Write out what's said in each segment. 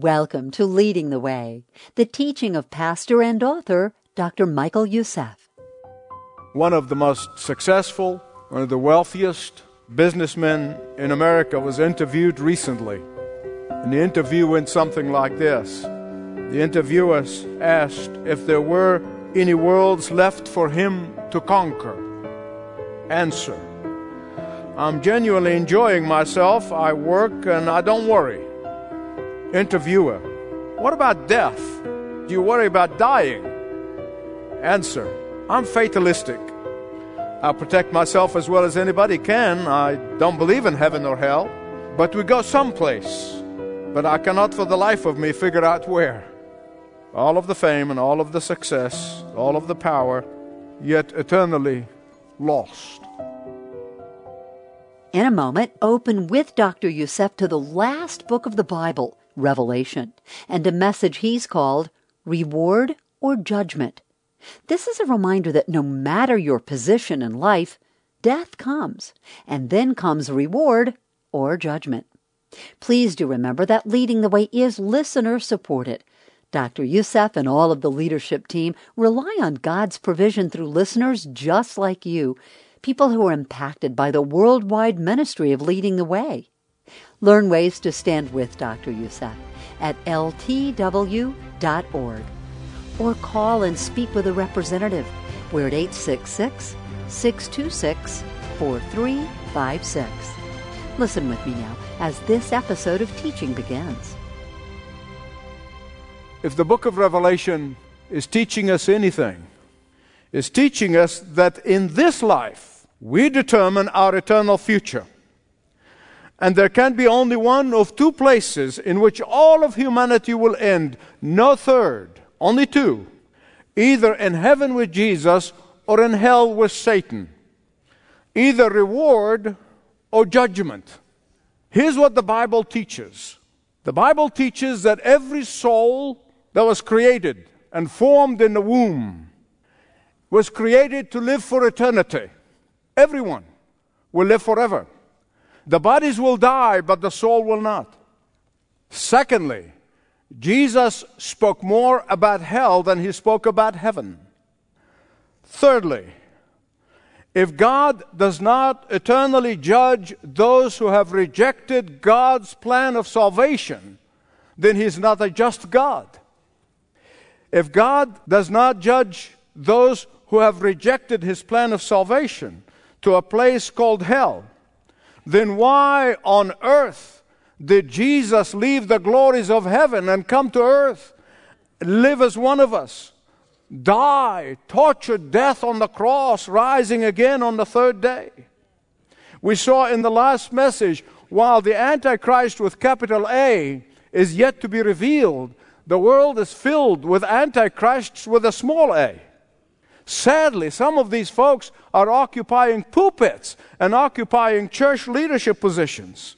Welcome to Leading the Way, the teaching of pastor and author, Dr. Michael Youssef. One of the most successful, one of the wealthiest businessmen in America was interviewed recently. And the interview went something like this. The interviewer asked if there were any worlds left for him to conquer. Answer: I'm genuinely enjoying myself. I work and I don't worry. Interviewer: what about death? Do you worry about dying? Answer: I'm fatalistic. I protect myself as well as anybody can. I don't believe in heaven or hell, but we go someplace. But I cannot for the life of me figure out where. All of the fame and all of the success, all of the power, yet eternally lost. In a moment, open with Dr. Youssef to the last book of the Bible, Revelation, and a message he's called Reward or Judgment. This is a reminder that no matter your position in life, death comes, and then comes reward or judgment. Please do remember that Leading the Way is listener-supported. Dr. Youssef and all of the leadership team rely on God's provision through listeners just like you, people who are impacted by the worldwide ministry of Leading the Way. Learn ways to stand with Dr. Youssef at ltw.org or call and speak with a representative. We're at 866-626-4356. Listen with me now as this episode of teaching begins. If the book of Revelation is teaching us anything, it's teaching us that in this life we determine our eternal future. And there can be only one of two places in which all of humanity will end. No third, only two. Either in heaven with Jesus or in hell with Satan. Either reward or judgment. Here's what the Bible teaches. The Bible teaches that every soul that was created and formed in the womb was created to live for eternity. Everyone will live forever. The bodies will die, but the soul will not. Secondly, Jesus spoke more about hell than he spoke about heaven. Thirdly, if God does not eternally judge those who have rejected God's plan of salvation, then he's not a just God. If God does not judge those who have rejected his plan of salvation to a place called hell, then why on earth did Jesus leave the glories of heaven and come to earth, live as one of us, die, tortured death on the cross, rising again on the third day? We saw in the last message, while the Antichrist with capital A is yet to be revealed, the world is filled with Antichrists with a small a. Sadly, some of these folks are occupying pulpits and occupying church leadership positions.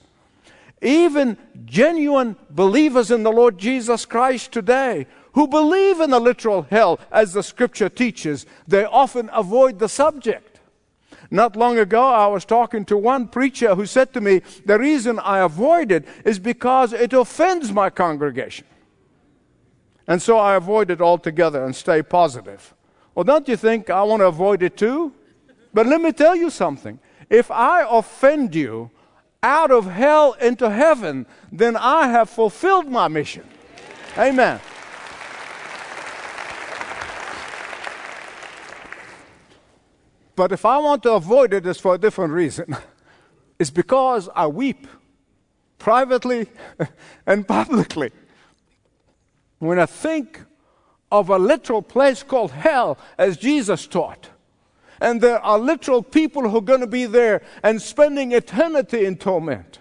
Even genuine believers in the Lord Jesus Christ today who believe in a literal hell, as the Scripture teaches, they often avoid the subject. Not long ago, I was talking to one preacher who said to me, the reason I avoid it is because it offends my congregation. And so I avoid it altogether and stay positive. Well, don't you think I want to avoid it too? But let me tell you something. If I offend you out of hell into heaven, then I have fulfilled my mission. Amen. But if I want to avoid it, it's for a different reason. It's because I weep privately and publicly. When I think of a literal place called hell, as Jesus taught, and there are literal people who are going to be there and spending eternity in torment.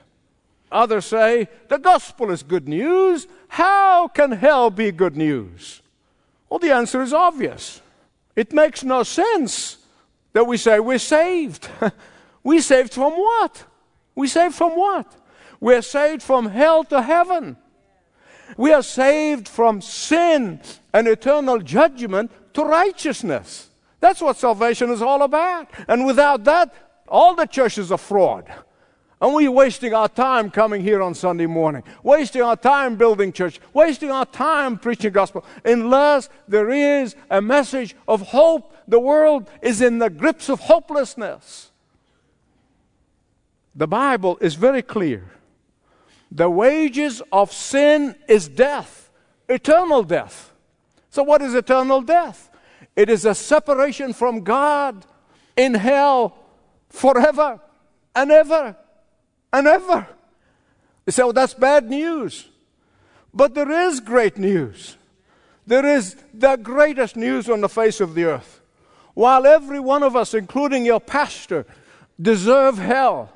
Others say, the gospel is good news. How can hell be good news? Well, the answer is obvious. It makes no sense that we say we're saved. We're saved from what? We're saved from what? We're saved from hell to heaven. We are saved from sin and eternal judgment to righteousness. That's what salvation is all about. And without that, all the church is a fraud. And we're wasting our time coming here on Sunday morning, wasting our time building church, wasting our time preaching gospel, unless there is a message of hope. The world is in the grips of hopelessness. The Bible is very clear. The wages of sin is death, eternal death. So what is eternal death? It is a separation from God in hell forever and ever. And ever. They say, well, that's bad news. But there is great news. There is the greatest news on the face of the earth. While every one of us, including your pastor, deserve hell,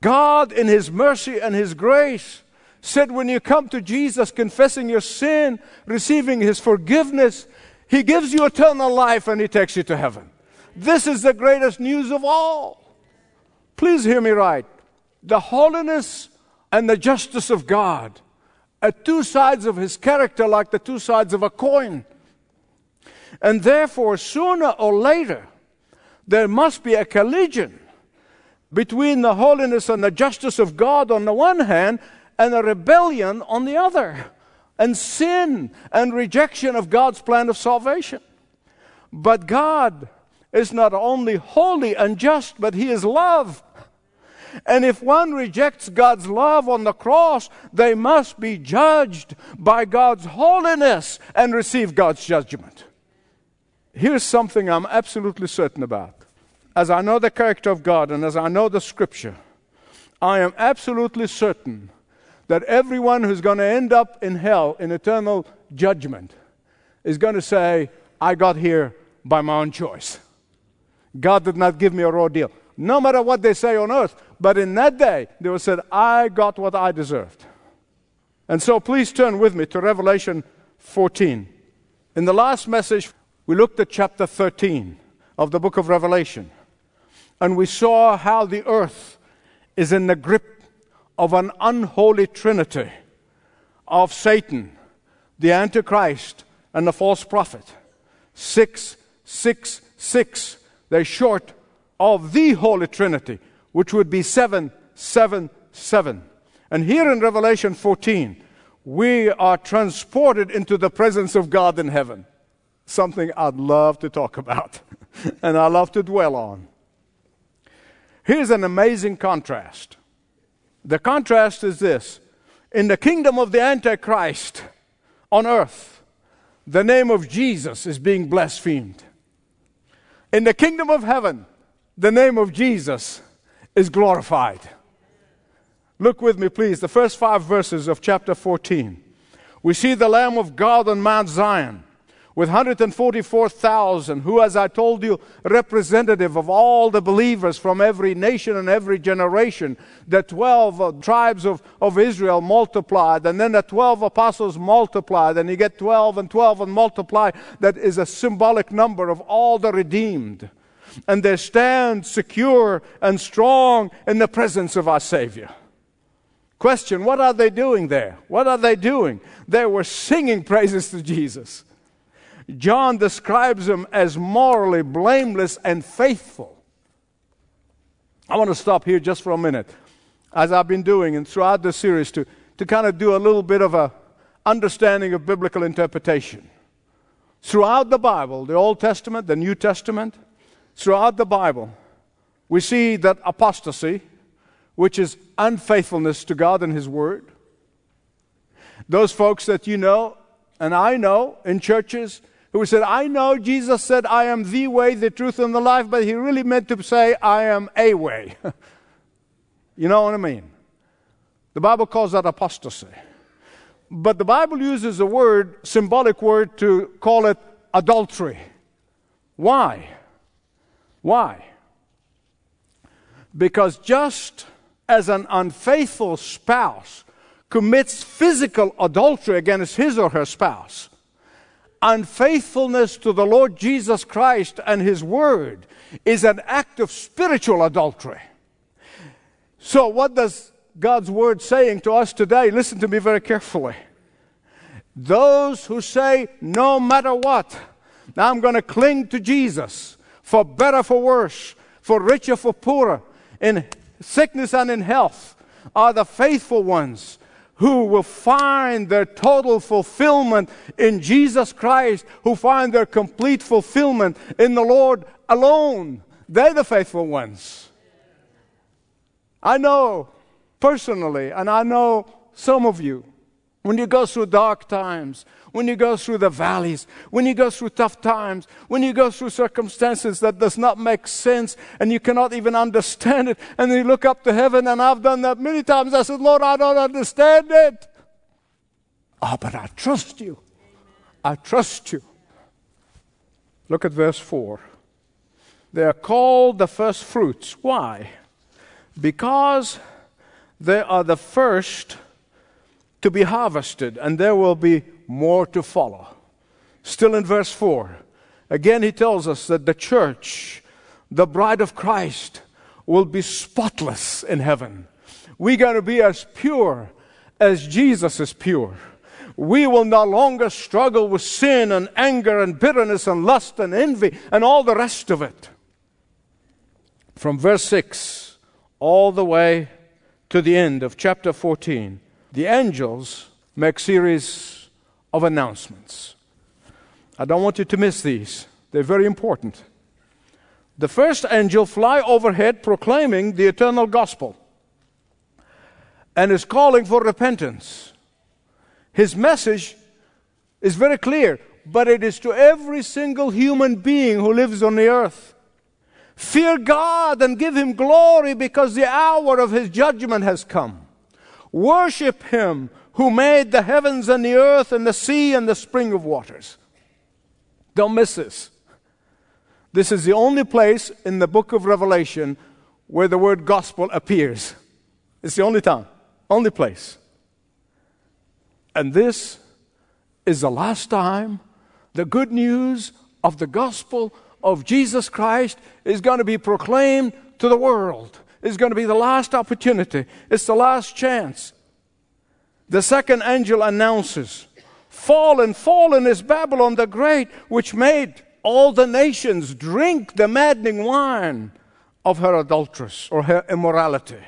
God, in His mercy and His grace, said when you come to Jesus, confessing your sin, receiving His forgiveness, He gives you eternal life and He takes you to heaven. This is the greatest news of all. Please hear me right. The holiness and the justice of God are two sides of His character, like the two sides of a coin. And therefore, sooner or later, there must be a collision between the holiness and the justice of God on the one hand, and a rebellion on the other, and sin and rejection of God's plan of salvation. But God is not only holy and just, but He is love. And if one rejects God's love on the cross, they must be judged by God's holiness and receive God's judgment. Here's something I'm absolutely certain about. As I know the character of God and as I know the Scripture, I am absolutely certain that everyone who's going to end up in hell in eternal judgment is going to say, I got here by my own choice. God did not give me a raw deal. No matter what they say on earth, but in that day, they will say, I got what I deserved. And so please turn with me to Revelation 14. In the last message, we looked at chapter 13 of the book of Revelation. And we saw how the earth is in the grip of an unholy trinity of Satan, the Antichrist, and the false prophet. 666. They're short of the Holy Trinity, which would be 777. And here in Revelation 14, we are transported into the presence of God in heaven. Something I'd love to talk about and I love to dwell on. Here's an amazing contrast. The contrast is this. In the kingdom of the Antichrist on earth, the name of Jesus is being blasphemed. In the kingdom of heaven, the name of Jesus is glorified. Look with me, please, the first 5 verses of chapter 14. We see the Lamb of God on Mount Zion with 144,000, who, as I told you, representative of all the believers from every nation and every generation. The 12 tribes of Israel multiplied, and then the 12 apostles multiplied, and you get 12 and 12 and multiply. That is a symbolic number of all the redeemed. And they stand secure and strong in the presence of our Savior. Question, what are they doing there? What are they doing? They were singing praises to Jesus. John describes them as morally blameless and faithful. I want to stop here just for a minute, as I've been doing and throughout the series, to kind of do a little bit of an understanding of biblical interpretation. Throughout the Bible, the Old Testament, the New Testament, throughout the Bible, we see that apostasy, which is unfaithfulness to God and His Word. Those folks that you know, and I know, in churches, who said, I know Jesus said, I am the way, the truth, and the life, but He really meant to say, I am a way. You know what I mean? The Bible calls that apostasy. But the Bible uses a word, symbolic word, to call it adultery. Why? Why? Because just as an unfaithful spouse commits physical adultery against his or her spouse, unfaithfulness to the Lord Jesus Christ and His Word is an act of spiritual adultery. So what does God's Word saying to us today? Listen to me very carefully. Those who say, no matter what, I'm going to cling to Jesus, for better, for worse, for richer, for poorer, in sickness and in health are the faithful ones who will find their total fulfillment in Jesus Christ, who find their complete fulfillment in the Lord alone. They're the faithful ones. I know personally, and I know some of you, when you go through dark times, when you go through the valleys, when you go through tough times, when you go through circumstances that does not make sense and you cannot even understand it, and you look up to heaven, and I've done that many times. I said, Lord, I don't understand it. Oh, but I trust you. I trust you. Look at verse 4. They are called the first fruits. Why? Because they are the first to be harvested, and there will be more to follow. Still in verse 4, again he tells us that the church, the bride of Christ, will be spotless in heaven. We're going to be as pure as Jesus is pure. We will no longer struggle with sin and anger and bitterness and lust and envy and all the rest of it. From verse 6 all the way to the end of chapter 14, the angels make series of announcements. I don't want you to miss these. They're very important. The first angel fly overhead proclaiming the eternal gospel and is calling for repentance. His message is very clear, but it is to every single human being who lives on the earth. Fear God and give Him glory because the hour of His judgment has come. Worship Him who made the heavens and the earth and the sea and the spring of waters. Don't miss this. This is the only place in the book of Revelation where the word gospel appears. It's the only time, only place. And this is the last time the good news of the gospel of Jesus Christ is going to be proclaimed to the world. It's going to be the last opportunity. It's the last chance. The second angel announces, "Fallen, fallen is Babylon the Great, which made all the nations drink the maddening wine of her adulteress or her immorality."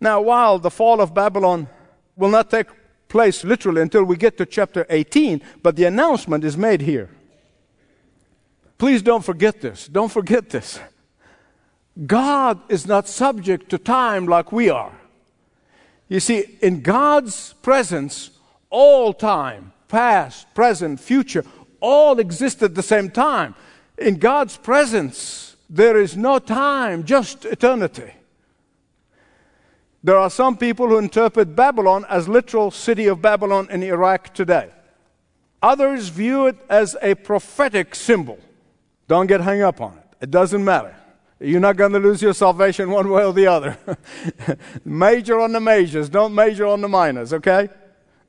Now, while the fall of Babylon will not take place literally until we get to chapter 18, but the announcement is made here. Please don't forget this. Don't forget this. God is not subject to time like we are. You see, in God's presence, all time, past, present, future, all exist at the same time. In God's presence, there is no time, just eternity. There are some people who interpret Babylon as literal city of Babylon in Iraq today. Others view it as a prophetic symbol. Don't get hung up on it. It doesn't matter. You're not going to lose your salvation one way or the other. Major on the majors. Don't major on the minors, okay?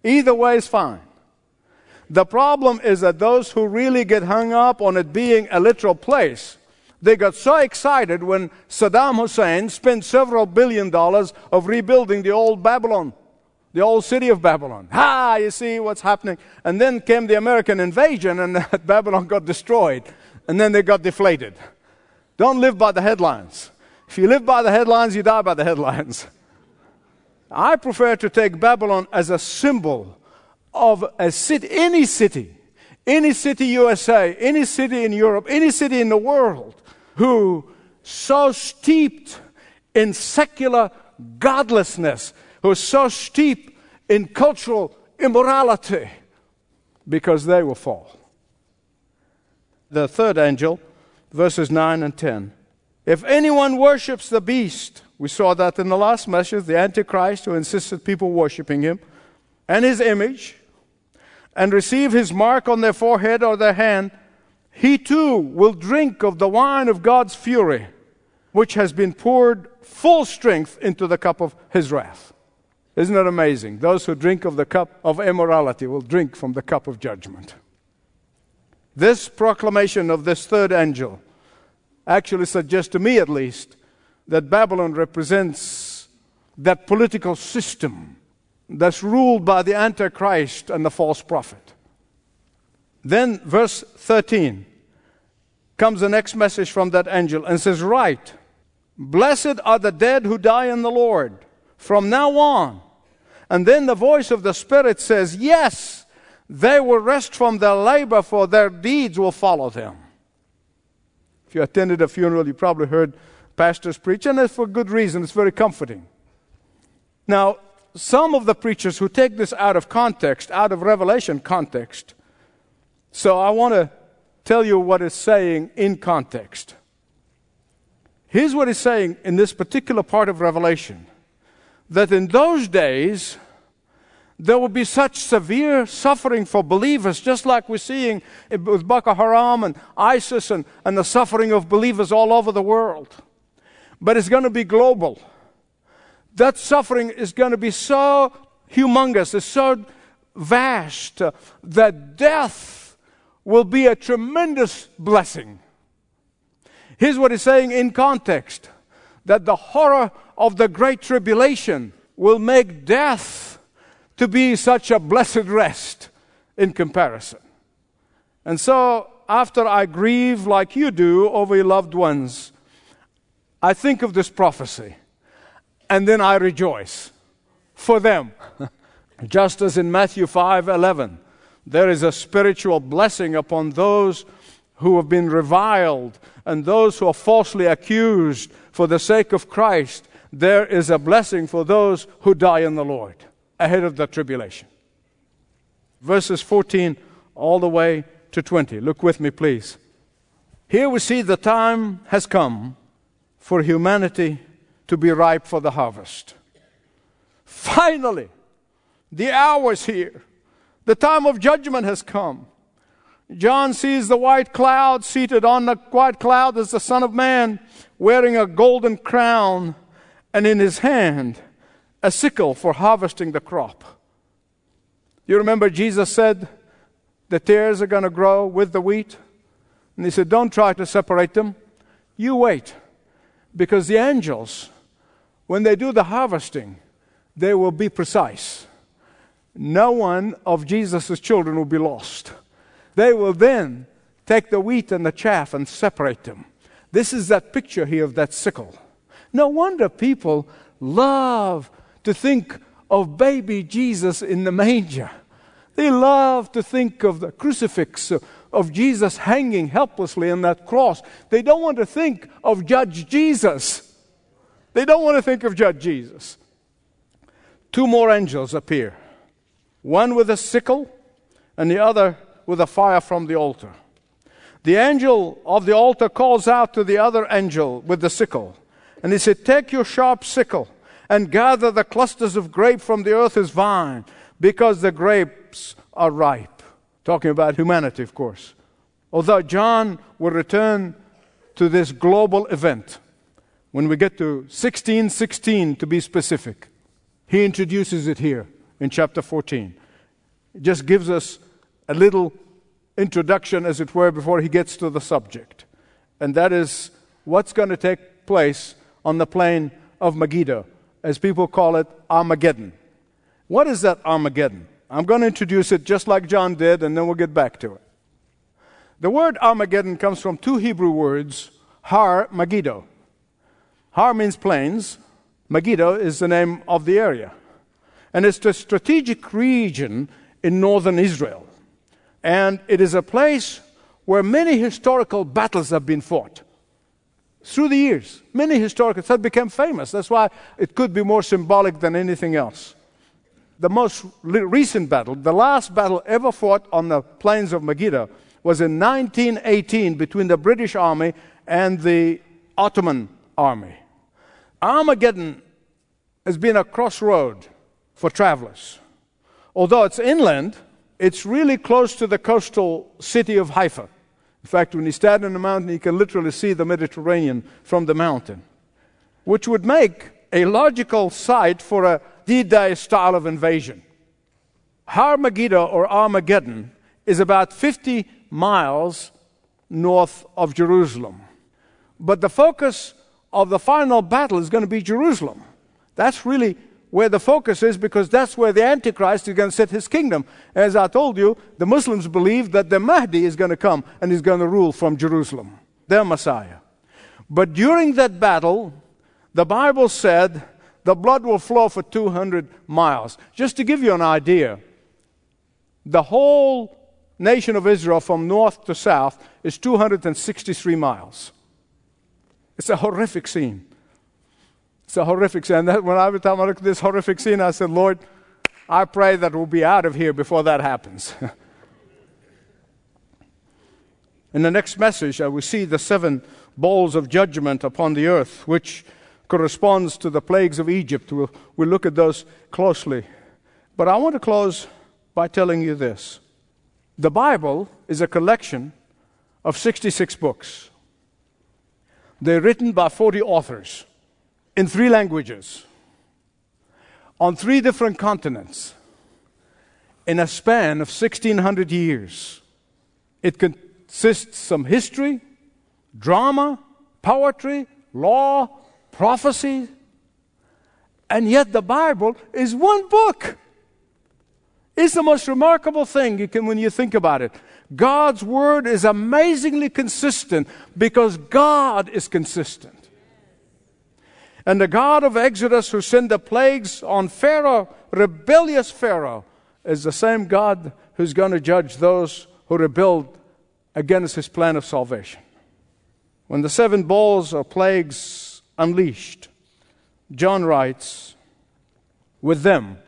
Either way is fine. The problem is that those who really get hung up on it being a literal place, they got so excited when Saddam Hussein spent several $billions of rebuilding the old Babylon, the old city of Babylon. Ha! You see what's happening. And then came the American invasion and Babylon got destroyed. And then they got deflated. Don't live by the headlines. If you live by the headlines, you die by the headlines. I prefer to take Babylon as a symbol of a city, any city USA, any city in Europe, any city in the world who so steeped in secular godlessness, who is so steeped in cultural immorality, because they will fall. The third angel, verses 9 and 10. If anyone worships the beast, we saw that in the last message, the Antichrist who insisted people worshiping him, and his image, and receive his mark on their forehead or their hand, he too will drink of the wine of God's fury, which has been poured full strength into the cup of his wrath. Isn't that amazing? Those who drink of the cup of immorality will drink from the cup of judgment. This proclamation of this third angel actually suggests, to me at least, that Babylon represents that political system that's ruled by the Antichrist and the false prophet. Then verse 13 comes the next message from that angel and says, "Write, Blessed are the dead who die in the Lord from now on. And then the voice of the Spirit says, yes, they will rest from their labor, for their deeds will follow them. If you attended a funeral, you probably heard pastors preach, and it's for good reason. It's very comforting. Now, some of the preachers who take this out of context, out of Revelation context, so I want to tell you what it's saying in context. Here's what it's saying in this particular part of Revelation, that in those days, there will be such severe suffering for believers, just like we're seeing with Boko Haram and ISIS and the suffering of believers all over the world. But it's going to be global. That suffering is going to be so humongous, it's so vast, that death will be a tremendous blessing. Here's what it's saying in context, that the horror of the Great Tribulation will make death to be such a blessed rest in comparison. And so, after I grieve like you do over your loved ones, I think of this prophecy, and then I rejoice for them. Just as in Matthew 5:11, there is a spiritual blessing upon those who have been reviled and those who are falsely accused for the sake of Christ. There is a blessing for those who die in the Lord ahead of the tribulation. Verses 14 all the way to 20. Look with me, please. Here we see the time has come for humanity to be ripe for the harvest. Finally, the hour is here. The time of judgment has come. John sees the white cloud. Seated on the white cloud is the Son of Man, wearing a golden crown, and in his hand a sickle for harvesting the crop. You remember Jesus said the tares are going to grow with the wheat? And he said, don't try to separate them. You wait, because the angels, when they do the harvesting, they will be precise. No one of Jesus' children will be lost. They will then take the wheat and the chaff and separate them. This is that picture here of that sickle. No wonder people love to think of baby Jesus in the manger. They love to think of the crucifix of Jesus hanging helplessly on that cross. They don't want to think of Judge Jesus. They don't want to think of Judge Jesus. Two more angels appear. One with a sickle and the other with a fire from the altar. The angel of the altar calls out to the other angel with the sickle. And he said, take your sharp sickle and gather the clusters of grape from the earth as vine, because the grapes are ripe. Talking about humanity, of course. Although John will return to this global event when we get to 16:16, to be specific. He introduces it here in chapter 14. It just gives us a little introduction, as it were, before he gets to the subject. And that is what's going to take place on the plain of Megiddo, as people call it, Armageddon. What is that Armageddon? I'm going to introduce it just like John did, and then we'll get back to it. The word Armageddon comes from two Hebrew words, Har Megiddo. Har means plains. Megiddo is the name of the area. And it's a strategic region in northern Israel. And it is a place where many historical battles have been fought. Through the years, many historical battles became famous. That's why it could be more symbolic than anything else. The most recent battle, the last battle ever fought on the plains of Megiddo, was in 1918 between the British Army and the Ottoman Army. Armageddon has been a crossroad for travelers. Although it's inland, it's really close to the coastal city of Haifa. In fact, when you stand on the mountain, you can literally see the Mediterranean from the mountain, which would make a logical site for a D-Day style of invasion. Har Megiddo, or Armageddon, is about 50 miles north of Jerusalem. But the focus of the final battle is going to be Jerusalem. That's really where the focus is, because that's where the Antichrist is going to set his kingdom. As I told you, the Muslims believe that the Mahdi is going to come and is going to rule from Jerusalem, their Messiah. But during that battle, The Bible said the blood will flow for 200 miles. Just to give you an idea, the whole nation of Israel from north to south is 263 miles. It's a horrific scene. It's a horrific scene. And that, when every time I look at this horrific scene, I said, Lord, I pray that we'll be out of here before that happens. In the next message, I will see the seven bowls of judgment upon the earth, which corresponds to the plagues of Egypt. We'll look at those closely. But I want to close by telling you this. The Bible is a collection of 66 books. They're written by 40 authors in 3 languages, on 3 different continents, in a span of 1,600 years. It consists of history, drama, poetry, law, prophecy, and yet the Bible is one book. It's the most remarkable thing when you think about it. God's Word is amazingly consistent because God is consistent. And the God of Exodus who sent the plagues on Pharaoh, rebellious Pharaoh, is the same God who's going to judge those who rebelled against His plan of salvation. When the 7 bowls of plagues unleashed, John writes, with them,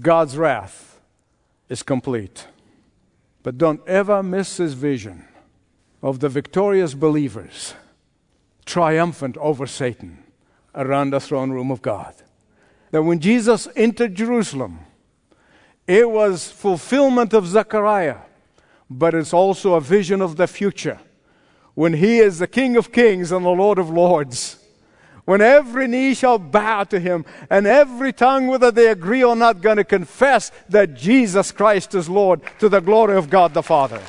God's wrath is complete. But don't ever miss his vision of the victorious believers triumphant over Satan around the throne room of God. That when Jesus entered Jerusalem, it was fulfillment of Zechariah, but it's also a vision of the future when he is the King of Kings and the Lord of Lords. When every knee shall bow to Him, and every tongue, whether they agree or not, going to confess that Jesus Christ is Lord, to the glory of God the Father.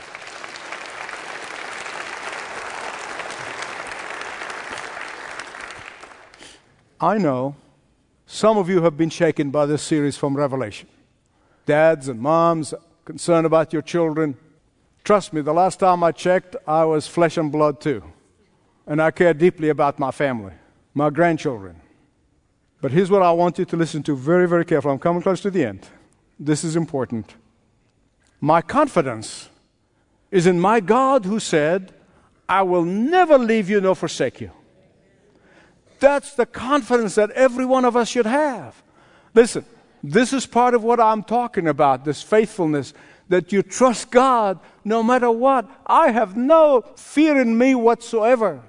I know some of you have been shaken by this series from Revelation. Dads and moms concerned about your children. Trust me, the last time I checked, I was flesh and blood too. And I care deeply about my family, my grandchildren. But here's what I want you to listen to very, very carefully. I'm coming close to the end. This is important. My confidence is in my God who said, I will never leave you nor forsake you. That's the confidence that every one of us should have. Listen, this is part of what I'm talking about, this faithfulness, that you trust God no matter what. I have no fear in me whatsoever.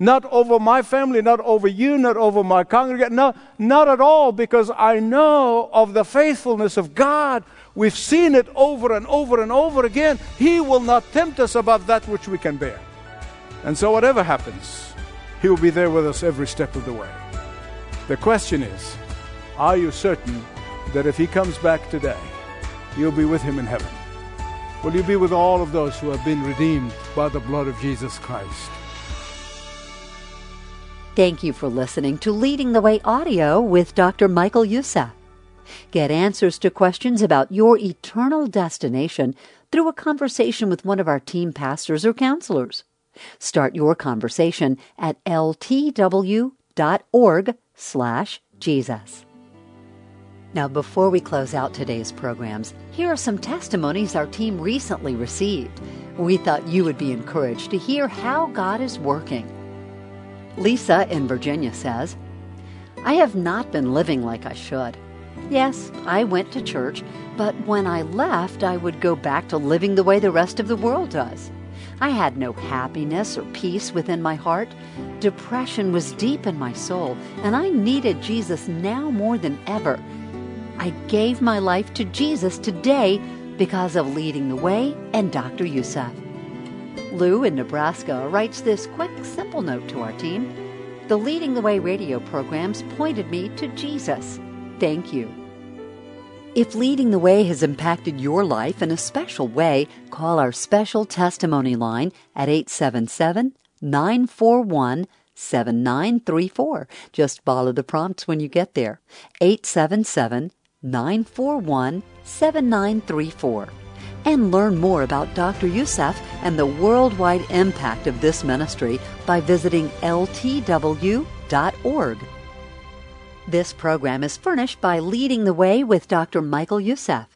Not over my family, not over you, not over my congregation. No, not at all, because I know of the faithfulness of God. We've seen it over and over and over again. He will not tempt us above that which we can bear. And so whatever happens, He will be there with us every step of the way. The question is, are you certain that if He comes back today, you'll be with Him in heaven? Will you be with all of those who have been redeemed by the blood of Jesus Christ? Thank you for listening to Leading the Way Audio with Dr. Michael Youssef. Get answers to questions about your eternal destination through a conversation with one of our team pastors or counselors. Start your conversation at ltw.org/Jesus. Now, before we close out today's programs, here are some testimonies our team recently received. We thought you would be encouraged to hear how God is working. Lisa in Virginia says, I have not been living like I should. Yes, I went to church, but when I left, I would go back to living the way the rest of the world does. I had no happiness or peace within my heart. Depression was deep in my soul, and I needed Jesus now more than ever. I gave my life to Jesus today because of Leading the Way and Dr. Youssef. Lou in Nebraska writes this quick, simple note to our team. The Leading the Way radio programs pointed me to Jesus. Thank you. If Leading the Way has impacted your life in a special way, call our special testimony line at 877-941-7934. Just follow the prompts when you get there. 877-941-7934. And learn more about Dr. Youssef and the worldwide impact of this ministry by visiting ltw.org. This program is furnished by Leading the Way with Dr. Michael Youssef.